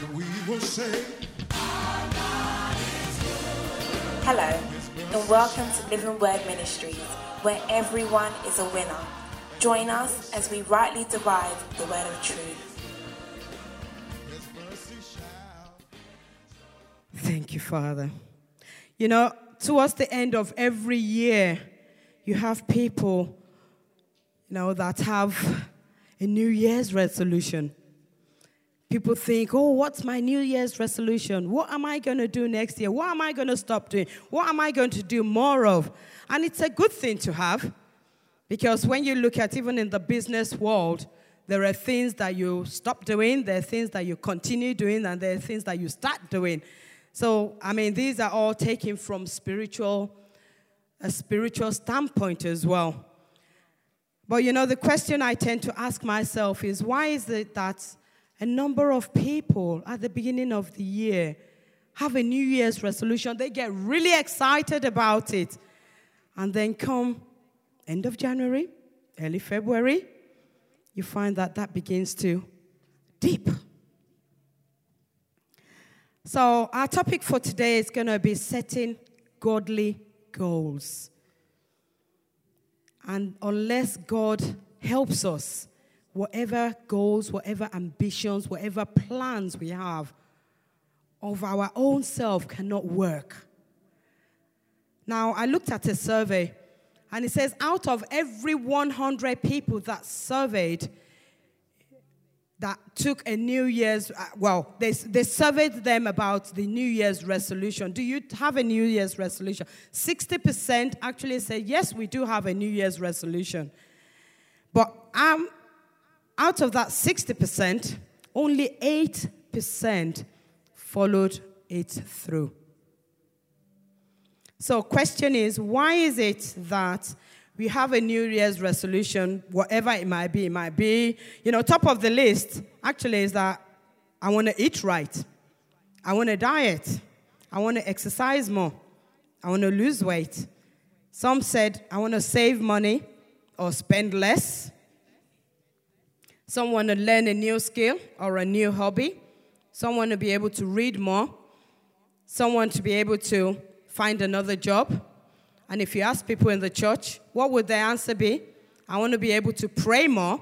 And we will say, our God is good. Hello, and welcome to Living Word Ministries, where everyone is a winner. Join us as we rightly divide the word of truth. Thank you, Father. You know, towards the end of every year, you have people, you know, that have a New Year's resolution. People think, oh, what's my New Year's resolution? What am I going to do next year? What am I going to stop doing? What am I going to do more of? And it's a good thing to have, because when you look at even in the business world, there are things that you stop doing, there are things that you continue doing, and there are things that you start doing. So, I mean, these are all taken from a spiritual standpoint as well. But, you know, the question I tend to ask myself is, why is it that a number of people at the beginning of the year have a New Year's resolution? They get really excited about it. And then come end of January, early February, you find that begins to dip. So our topic for today is going to be setting godly goals. And unless God helps us, whatever goals, whatever ambitions, whatever plans we have of our own self cannot work. Now, I looked at a survey, and it says out of every 100 people that surveyed, that took a New Year's, well, they surveyed them about the New Year's resolution. Do you have a New Year's resolution? 60% actually say, yes, we do have a New Year's resolution. But out of that 60%, only 8% followed it through. So question is, why is it that we have a New Year's resolution, whatever it might be? It might be, you know, top of the list actually is that I want to eat right. I want to diet. I want to exercise more. I want to lose weight. Some said, I want to save money or spend less. Some want to learn a new skill or a new hobby. Some want to be able to read more. Some want to be able to find another job. And if you ask people in the church, what would their answer be? I want to be able to pray more.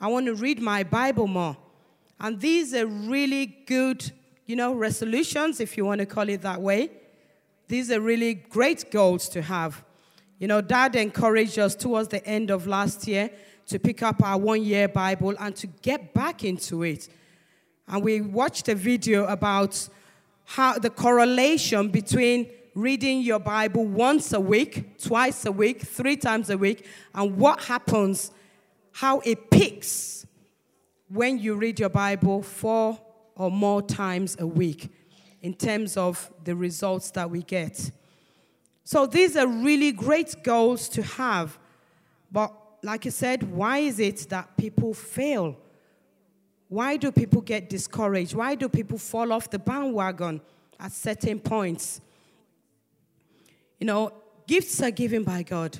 I want to read my Bible more. And these are really good, you know, resolutions, if you want to call it that way. These are really great goals to have. You know, Dad encouraged us towards the end of last year to pick up our one-year Bible and to get back into it. And we watched a video about how the correlation between reading your Bible once a week, twice a week, three times a week, and what happens, how it peaks when you read your Bible 4 or more times a week in terms of the results that we get. So these are really great goals to have. But like I said, why is it that people fail? Why do people get discouraged? Why do people fall off the bandwagon at certain points? You know, gifts are given by God.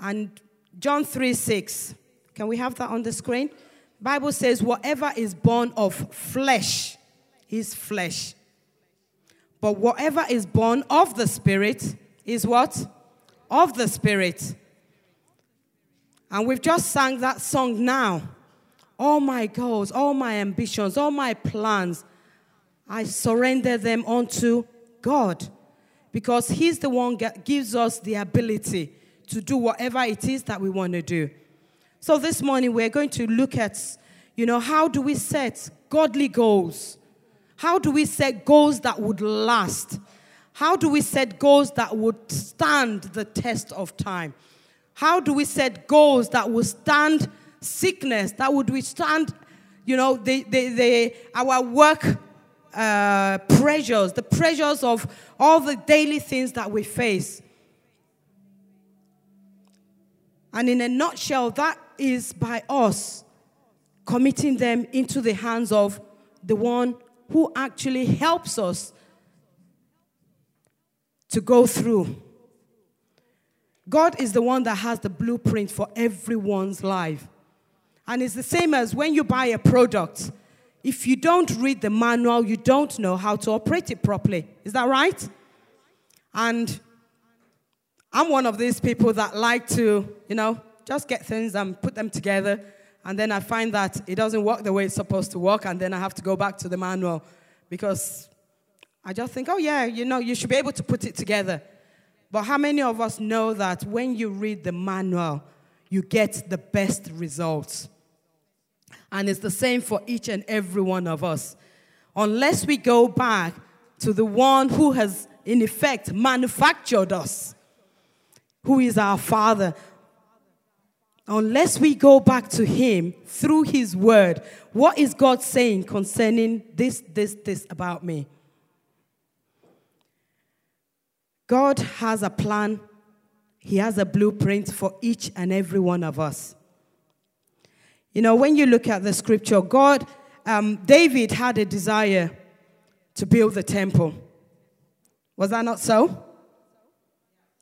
And John 3:6, can we have that on the screen? The Bible says, whatever is born of flesh is flesh. But whatever is born of the Spirit is what? Of the Spirit. And we've just sang that song now. All my goals, all my ambitions, all my plans, I surrender them unto God. Because he's the one that gives us the ability to do whatever it is that we want to do. So this morning we're going to look at, you know, how do we set godly goals? How do we set goals that would last? How do we set goals that would stand the test of time? How do we set goals that would stand sickness, that would withstand, you know, our work pressures, the pressures of all the daily things that we face? And in a nutshell, that is by us committing them into the hands of the one who actually helps us to go through. God is the one that has the blueprint for everyone's life. And it's the same as when you buy a product. If you don't read the manual, you don't know how to operate it properly. Is that right? And I'm one of these people that like to, just get things and put them together. And then I find that it doesn't work the way it's supposed to work. And then I have to go back to the manual because I just think, you should be able to put it together. But how many of us know that when you read the manual, you get the best results? And it's the same for each and every one of us. Unless we go back to the one who has, in effect, manufactured us, who is our Father. Unless we go back to him through his word, what is God saying concerning this about me? God has a plan. He has a blueprint for each and every one of us. When you look at the scripture, David had a desire to build the temple. Was that not so?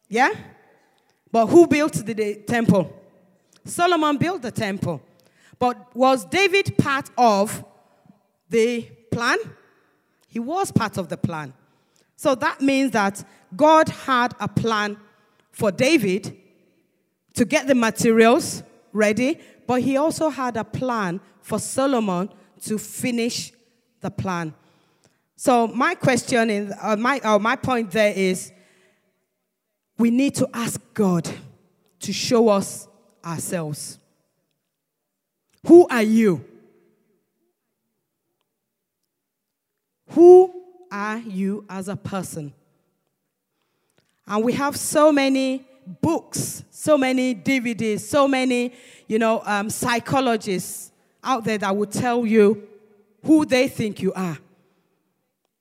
Yeah? But who built the temple? Solomon built the temple. But was David part of the plan? He was part of the plan. So that means that God had a plan for David to get the materials ready, but he also had a plan for Solomon to finish the plan. So my question is, my point there is, we need to ask God to show us ourselves. Who are you? Who are you as a person? And we have so many books, so many DVDs, so many, psychologists out there that will tell you who they think you are.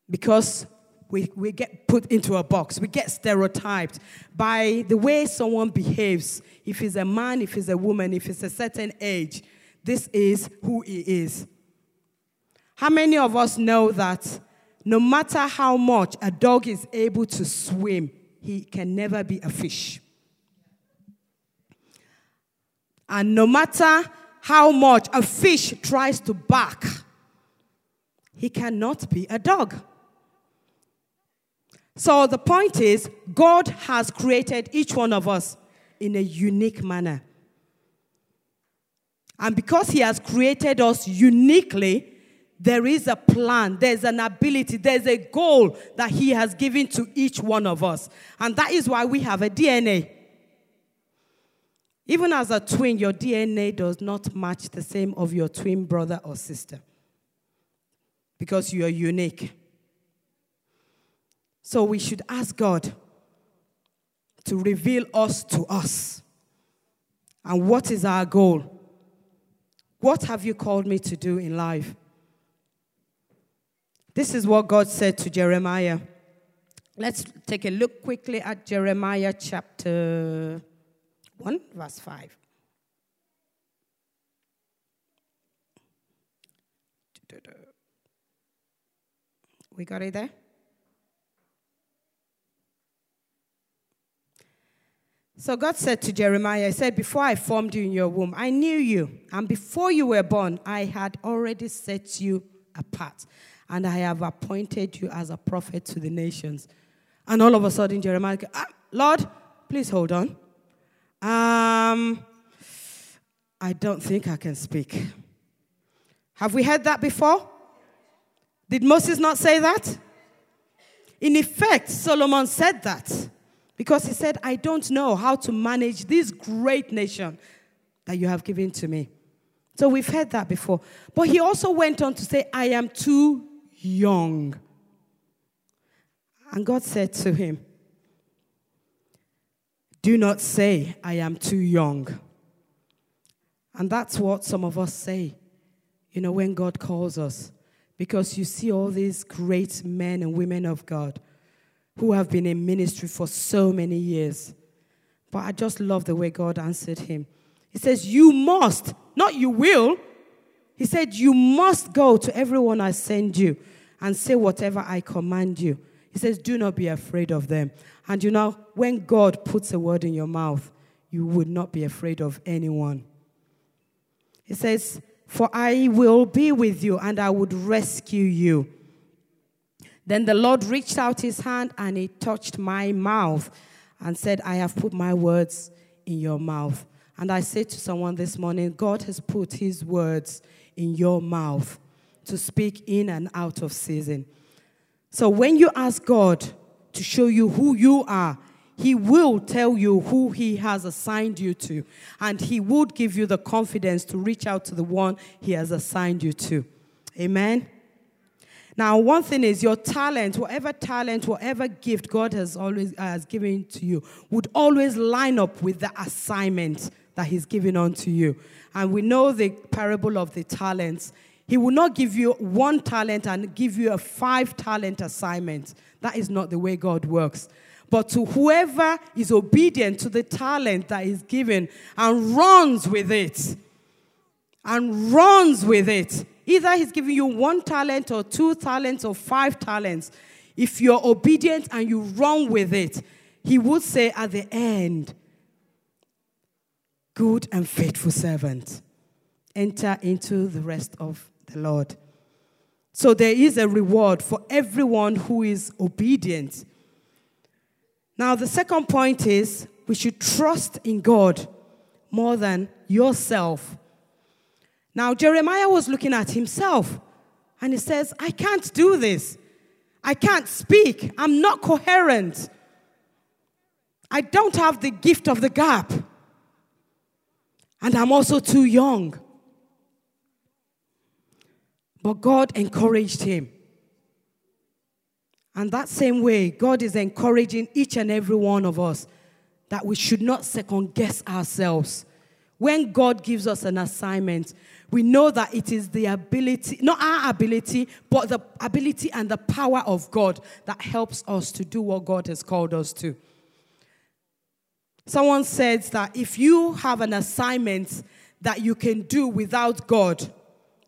Because we get put into a box. We get stereotyped by the way someone behaves. If he's a man, if he's a woman, if it's a certain age, this is who he is. How many of us know that no matter how much a dog is able to swim, he can never be a fish? And no matter how much a fish tries to bark, he cannot be a dog. So the point is, God has created each one of us in a unique manner. And because he has created us uniquely, there is a plan, there's an ability, there's a goal that he has given to each one of us. And that is why we have a DNA. Even as a twin, your DNA does not match the same of your twin brother or sister because you are unique. So we should ask God to reveal us to us. And what is our goal? What have you called me to do in life? This is what God said to Jeremiah. Let's take a look quickly at Jeremiah chapter 1, verse 5. We got it there? So God said to Jeremiah, he said, before I formed you in your womb, I knew you. And before you were born, I had already set you apart. And I have appointed you as a prophet to the nations. And all of a sudden, Jeremiah goes, Lord, please hold on. I don't think I can speak. Have we heard that before? Did Moses not say that? In effect, Solomon said that. Because he said, I don't know how to manage this great nation that you have given to me. So we've heard that before. But he also went on to say, I am too young. And God said to him, do not say, I am too young. And that's what some of us say, when God calls us. Because you see all these great men and women of God who have been in ministry for so many years. But I just love the way God answered him. He says, you must, not you will. He said, you must go to everyone I send you and say whatever I command you. He says, do not be afraid of them. And when God puts a word in your mouth, you would not be afraid of anyone. He says, for I will be with you and I would rescue you. Then the Lord reached out his hand and he touched my mouth and said, I have put my words in your mouth. And I say to someone this morning, God has put his words in your mouth to speak in and out of season. So when you ask God to show you who you are, he will tell you who he has assigned you to, and he would give you the confidence to reach out to the one he has assigned you to. Amen? Now, one thing is your talent, whatever gift God has given to you, would always line up with the assignment that he's given unto you. And we know the parable of the talents. He will not give you one talent and give you a 5-talent assignment. That is not the way God works. But to whoever is obedient to the talent that is given and runs with it. Either he's giving you 1 talent or 2 talents or 5 talents. If you're obedient and you run with it, he would say at the end, good and faithful servant, enter into the rest of the Lord. So there is a reward for everyone who is obedient. Now, the second point is we should trust in God more than yourself. Now, Jeremiah was looking at himself and he says, I can't do this. I can't speak. I'm not coherent. I don't have the gift of the gap. And I'm also too young. But God encouraged him. And that same way, God is encouraging each and every one of us that we should not second-guess ourselves. When God gives us an assignment, we know that it is the ability, not our ability, but the ability and the power of God that helps us to do what God has called us to. Someone says that if you have an assignment that you can do without God,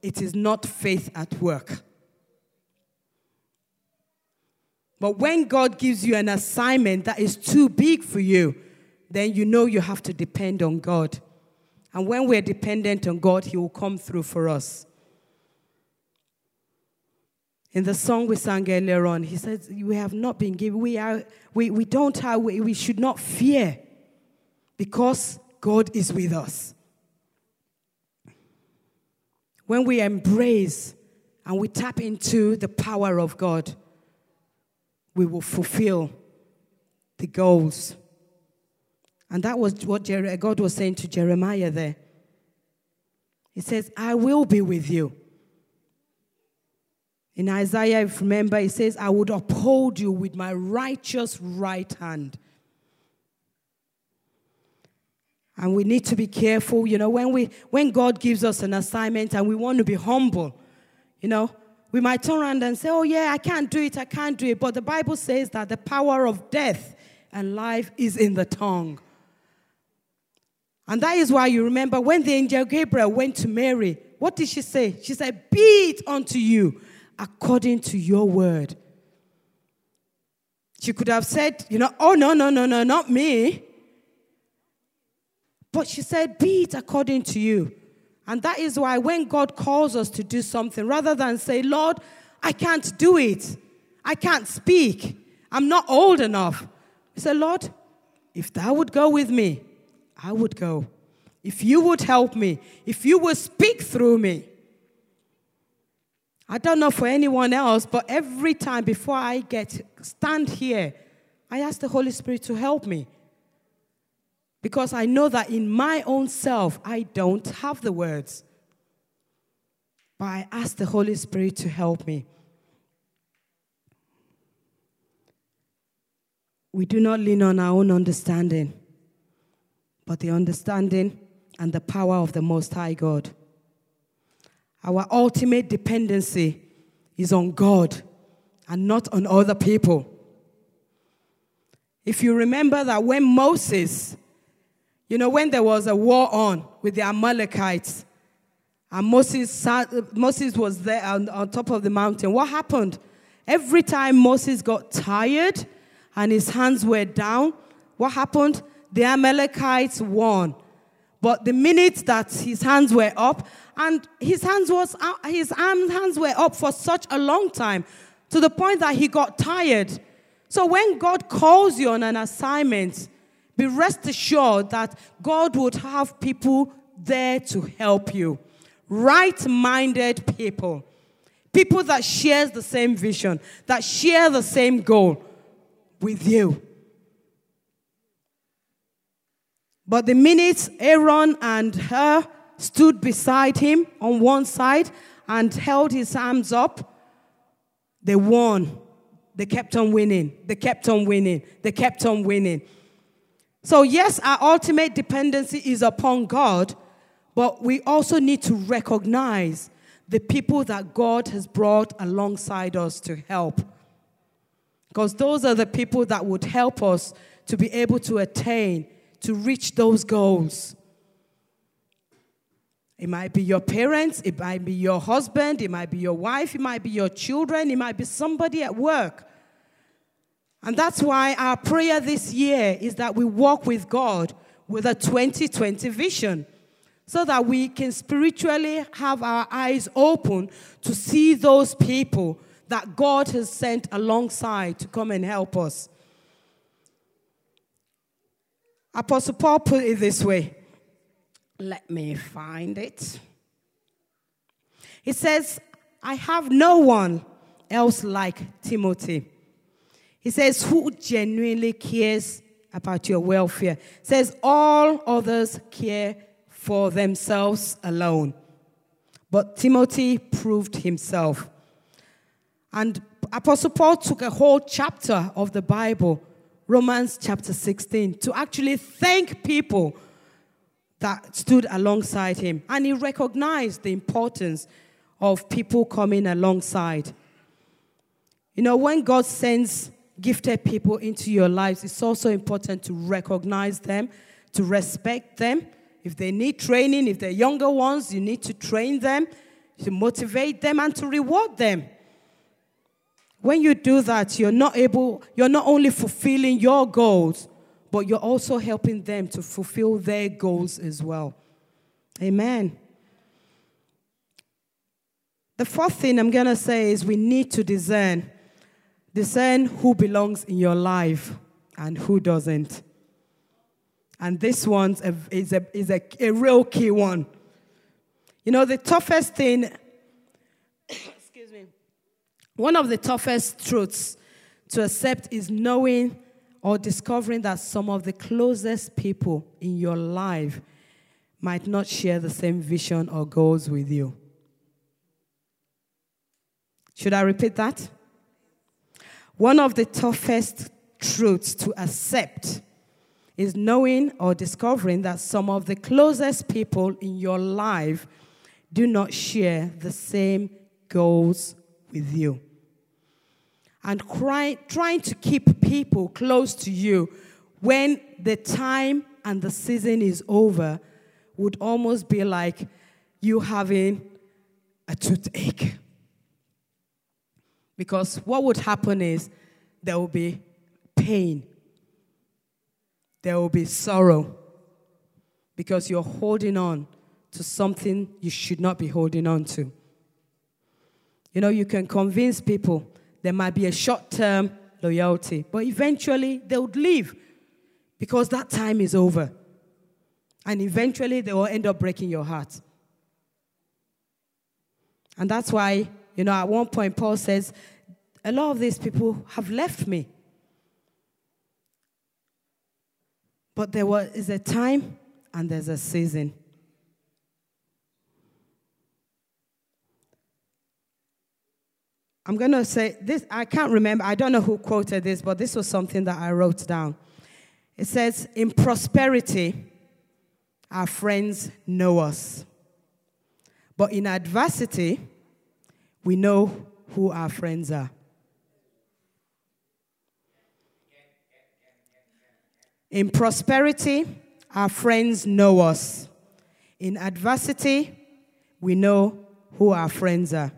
it is not faith at work. But when God gives you an assignment that is too big for you, then you know you have to depend on God. And when we're dependent on God, he will come through for us. In the song we sang earlier on, he says, we have not been given, we should not fear because God is with us. When we embrace and we tap into the power of God, we will fulfill the goals. And that was what God was saying to Jeremiah there. He says, I will be with you. In Isaiah, if you remember, he says, I would uphold you with my righteous right hand. And we need to be careful, when God gives us an assignment and we want to be humble, we might turn around and say, oh, yeah, I can't do it. But the Bible says that the power of death and life is in the tongue. And that is why you remember when the angel Gabriel went to Mary, what did she say? She said, be it unto you according to your word. She could have said, oh, no, not me. But she said, be it according to you. And that is why when God calls us to do something, rather than say, Lord, I can't do it. I can't speak. I'm not old enough. We say, Lord, if thou would go with me, I would go. If you would help me, if you would speak through me. I don't know for anyone else, but every time before I stand here, I ask the Holy Spirit to help me. Because I know that in my own self, I don't have the words. But I ask the Holy Spirit to help me. We do not lean on our own understanding, but the understanding and the power of the Most High God. Our ultimate dependency is on God and not on other people. If you remember that when Moses... when there was a war on with the Amalekites, and Moses was there on top of the mountain, what happened? Every time Moses got tired and his hands were down, what happened? The Amalekites won. But the minute that his hands were up, and his hands were up for such a long time, to the point that he got tired. So when God calls you on an assignment, be rest assured that God would have people there to help you. Right-minded people. People that share the same vision, that share the same goal with you. But the minute Aaron and Hur stood beside him on one side and held his arms up, they won. They kept on winning. They kept on winning. They kept on winning. So yes, our ultimate dependency is upon God, but we also need to recognize the people that God has brought alongside us to help. Because those are the people that would help us to be able to attain, to reach those goals. It might be your parents, it might be your husband, it might be your wife, it might be your children, it might be somebody at work. And that's why our prayer this year is that we walk with God with a 2020 vision, so that we can spiritually have our eyes open to see those people that God has sent alongside to come and help us. Apostle Paul put it this way. Let me find it. He says, I have no one else like Timothy. He says, who genuinely cares about your welfare? He says, all others care for themselves alone. But Timothy proved himself. And Apostle Paul took a whole chapter of the Bible, Romans chapter 16, to actually thank people that stood alongside him. And he recognized the importance of people coming alongside. You know, when God sends gifted people into your lives, it's also important to recognize them, to respect them. If they need training, if they're younger ones, you need to train them, to motivate them, and to reward them. When you do that, you're not only fulfilling your goals, but you're also helping them to fulfill their goals as well. Amen. The fourth thing I'm going to say is we need to discern. Discern who belongs in your life and who doesn't. And this one is a real key one. You know, the toughest thing, excuse me, one of the toughest truths to accept is knowing or discovering that some of the closest people in your life might not share the same vision or goals with you. Should I repeat that? One of the toughest truths to accept is knowing or discovering that some of the closest people in your life do not share the same goals with you. And trying to keep people close to you when the time and the season is over would almost be like you having a toothache. Because what would happen is there will be pain. There will be sorrow because you're holding on to something you should not be holding on to. You know, you can convince people there might be a short-term loyalty, but eventually they would leave because that time is over. And eventually they will end up breaking your heart. And that's why, you know, at one point Paul says, a lot of these people have left me. But there is a time and there's a season. I'm going to say this. I can't remember. I don't know who quoted this, but this was something that I wrote down. It says, in prosperity, our friends know us. But in adversity, we know who our friends are. In prosperity, our friends know us. In adversity, we know who our friends are.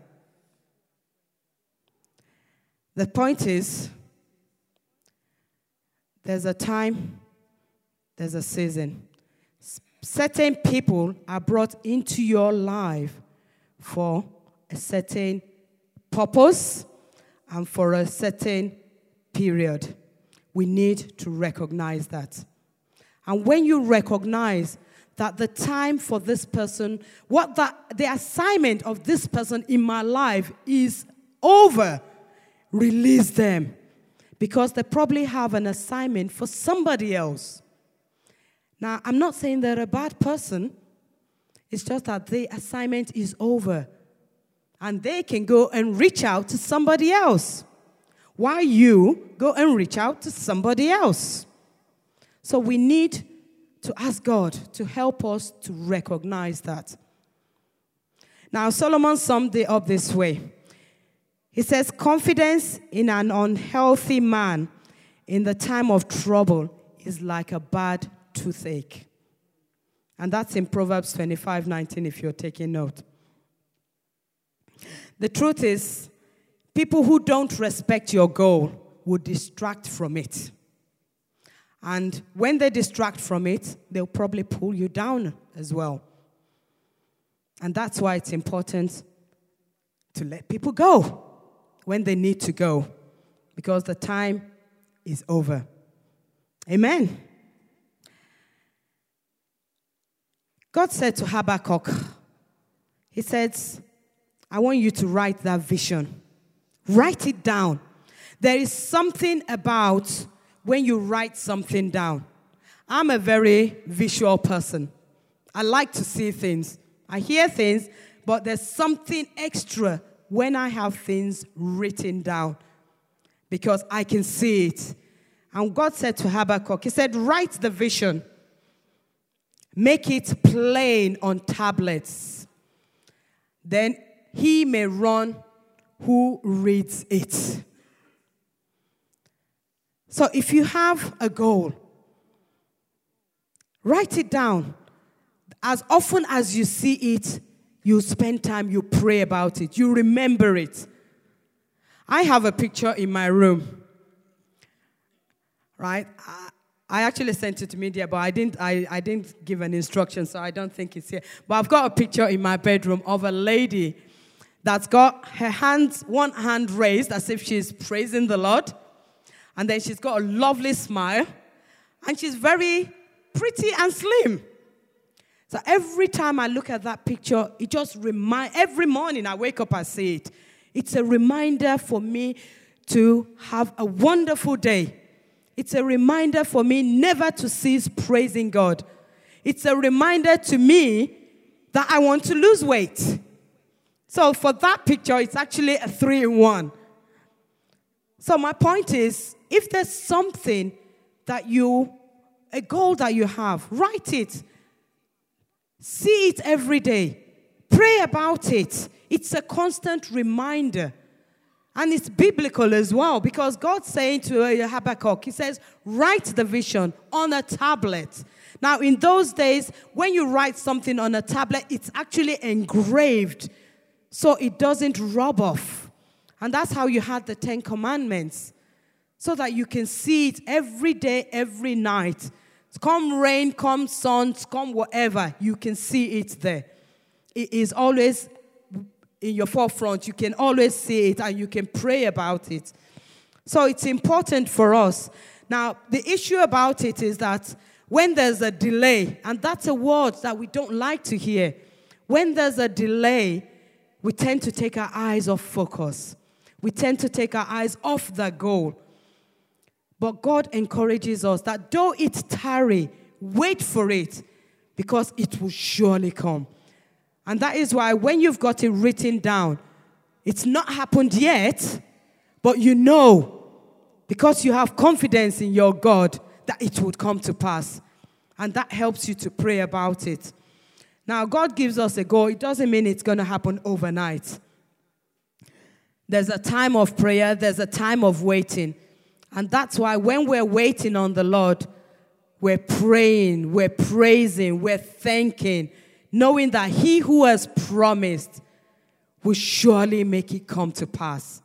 The point is, there's a time, there's a season. certain people are brought into your life for a certain purpose and for a certain period. We need to recognize that. And when you recognize that the time for this person, what the assignment of this person in my life is over, release them. Because they probably have an assignment for somebody else. Now, I'm not saying they're a bad person. It's just that the assignment is over. And they can go and reach out to somebody else. While you go and reach out to somebody else. So we need to ask God to help us to recognize that. Now, Solomon summed it up this way. He says, confidence in an unhealthy man in the time of trouble is like a bad toothache. And that's in Proverbs 25:19, if you're taking note. The truth is, people who don't respect your goal will distract from it. And when they distract from it, they'll probably pull you down as well. And that's why it's important to let people go when they need to go, because the time is over. Amen. God said to Habakkuk, he says, I want you to write that vision. Write it down. There is something about when you write something down. I'm a very visual person. I like to see things. I hear things, but there's something extra when I have things written down, because I can see it. And God said to Habakkuk, he said, write the vision. Make it plain on tablets. Then he may run who reads it. So if you have a goal, write it down. As often as you see it, you spend time, you pray about it, you remember it. I have a picture in my room, right? I actually sent it to media, but I didn't give an instruction, so I don't think it's here. But I've got a picture in my bedroom of a lady that's got her hands, one hand raised as if she's praising the Lord. And then she's got a lovely smile. And she's very pretty and slim. So every time I look at that picture, it just reminds, every morning I wake up, I see it. It's a reminder for me to have a wonderful day. It's a reminder for me never to cease praising God. It's a reminder to me that I want to lose weight. So for that picture, it's actually a 3-in-1. So my point is, if there's something that a goal that you have, write it. See it every day. Pray about it. It's a constant reminder. And it's biblical as well, because God's saying to Habakkuk, he says, write the vision on a tablet. Now, in those days, when you write something on a tablet, it's actually engraved, so it doesn't rub off. And that's how you had the 10 Commandments, so that you can see it every day, every night. Come rain, come sun, come whatever, you can see it there. It is always in your forefront. You can always see it and you can pray about it. So it's important for us. Now, the issue about it is that when there's a delay, and that's a word that we don't like to hear, when there's a delay, we tend to take our eyes off focus. We tend to take our eyes off the goal. But God encourages us that though it tarry, wait for it, because it will surely come. And that is why when you've got it written down, it's not happened yet, but you know, because you have confidence in your God, that it would come to pass. And that helps you to pray about it. Now, God gives us a goal. It doesn't mean it's going to happen overnight. There's a time of prayer. There's a time of waiting. And that's why when we're waiting on the Lord, we're praying, we're praising, we're thanking, knowing that he who has promised will surely make it come to pass.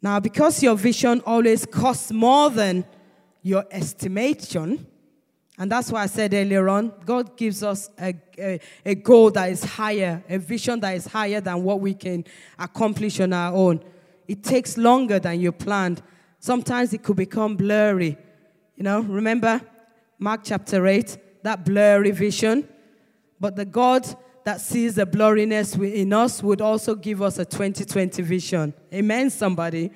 Now, because your vision always costs more than your estimation, And that's why I said earlier on, God gives us a goal that is higher, a vision that is higher than what we can accomplish on our own. It takes longer than you planned. Sometimes it could become blurry. You know, remember Mark chapter 8, that blurry vision? But the God that sees the blurriness in us would also give us a 2020 vision. Amen, somebody?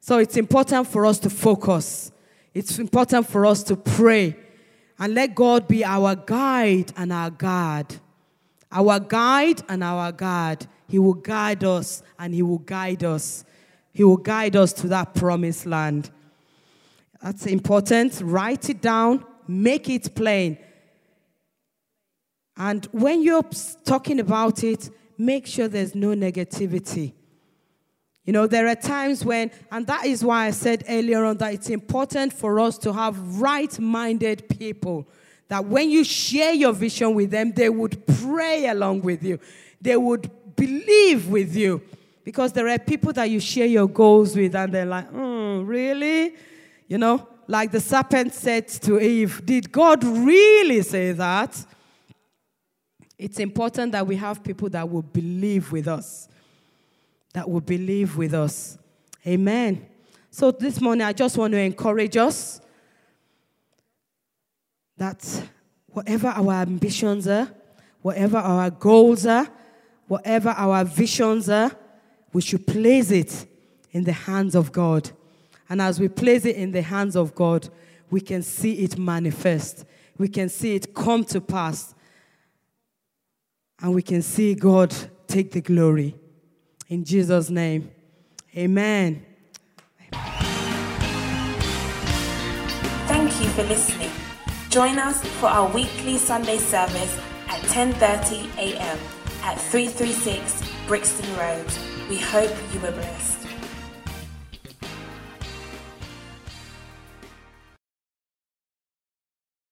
So it's important for us to focus. It's important for us to pray. And let God be our guide and our guard. Our guide and our guard. He will guide us and He will guide us. He will guide us to that promised land. That's important. Write it down. Make it plain. And when you're talking about it, make sure there's no negativity. You know, there are times when, and that is why I said earlier on that it's important for us to have right-minded people. That when you share your vision with them, they would pray along with you. They would believe with you. Because there are people that you share your goals with and they're like, really? You know, like the serpent said to Eve, did God really say that? It's important that we have people that will believe with us. That will believe with us. Amen. So this morning, I just want to encourage us that whatever our ambitions are, whatever our goals are, whatever our visions are, we should place it in the hands of God. And as we place it in the hands of God, we can see it manifest. We can see it come to pass. And we can see God take the glory. In Jesus' name, amen. Thank you for listening. Join us for our weekly Sunday service at 10:30 a.m. at 336 Brixton Road. We hope you were blessed.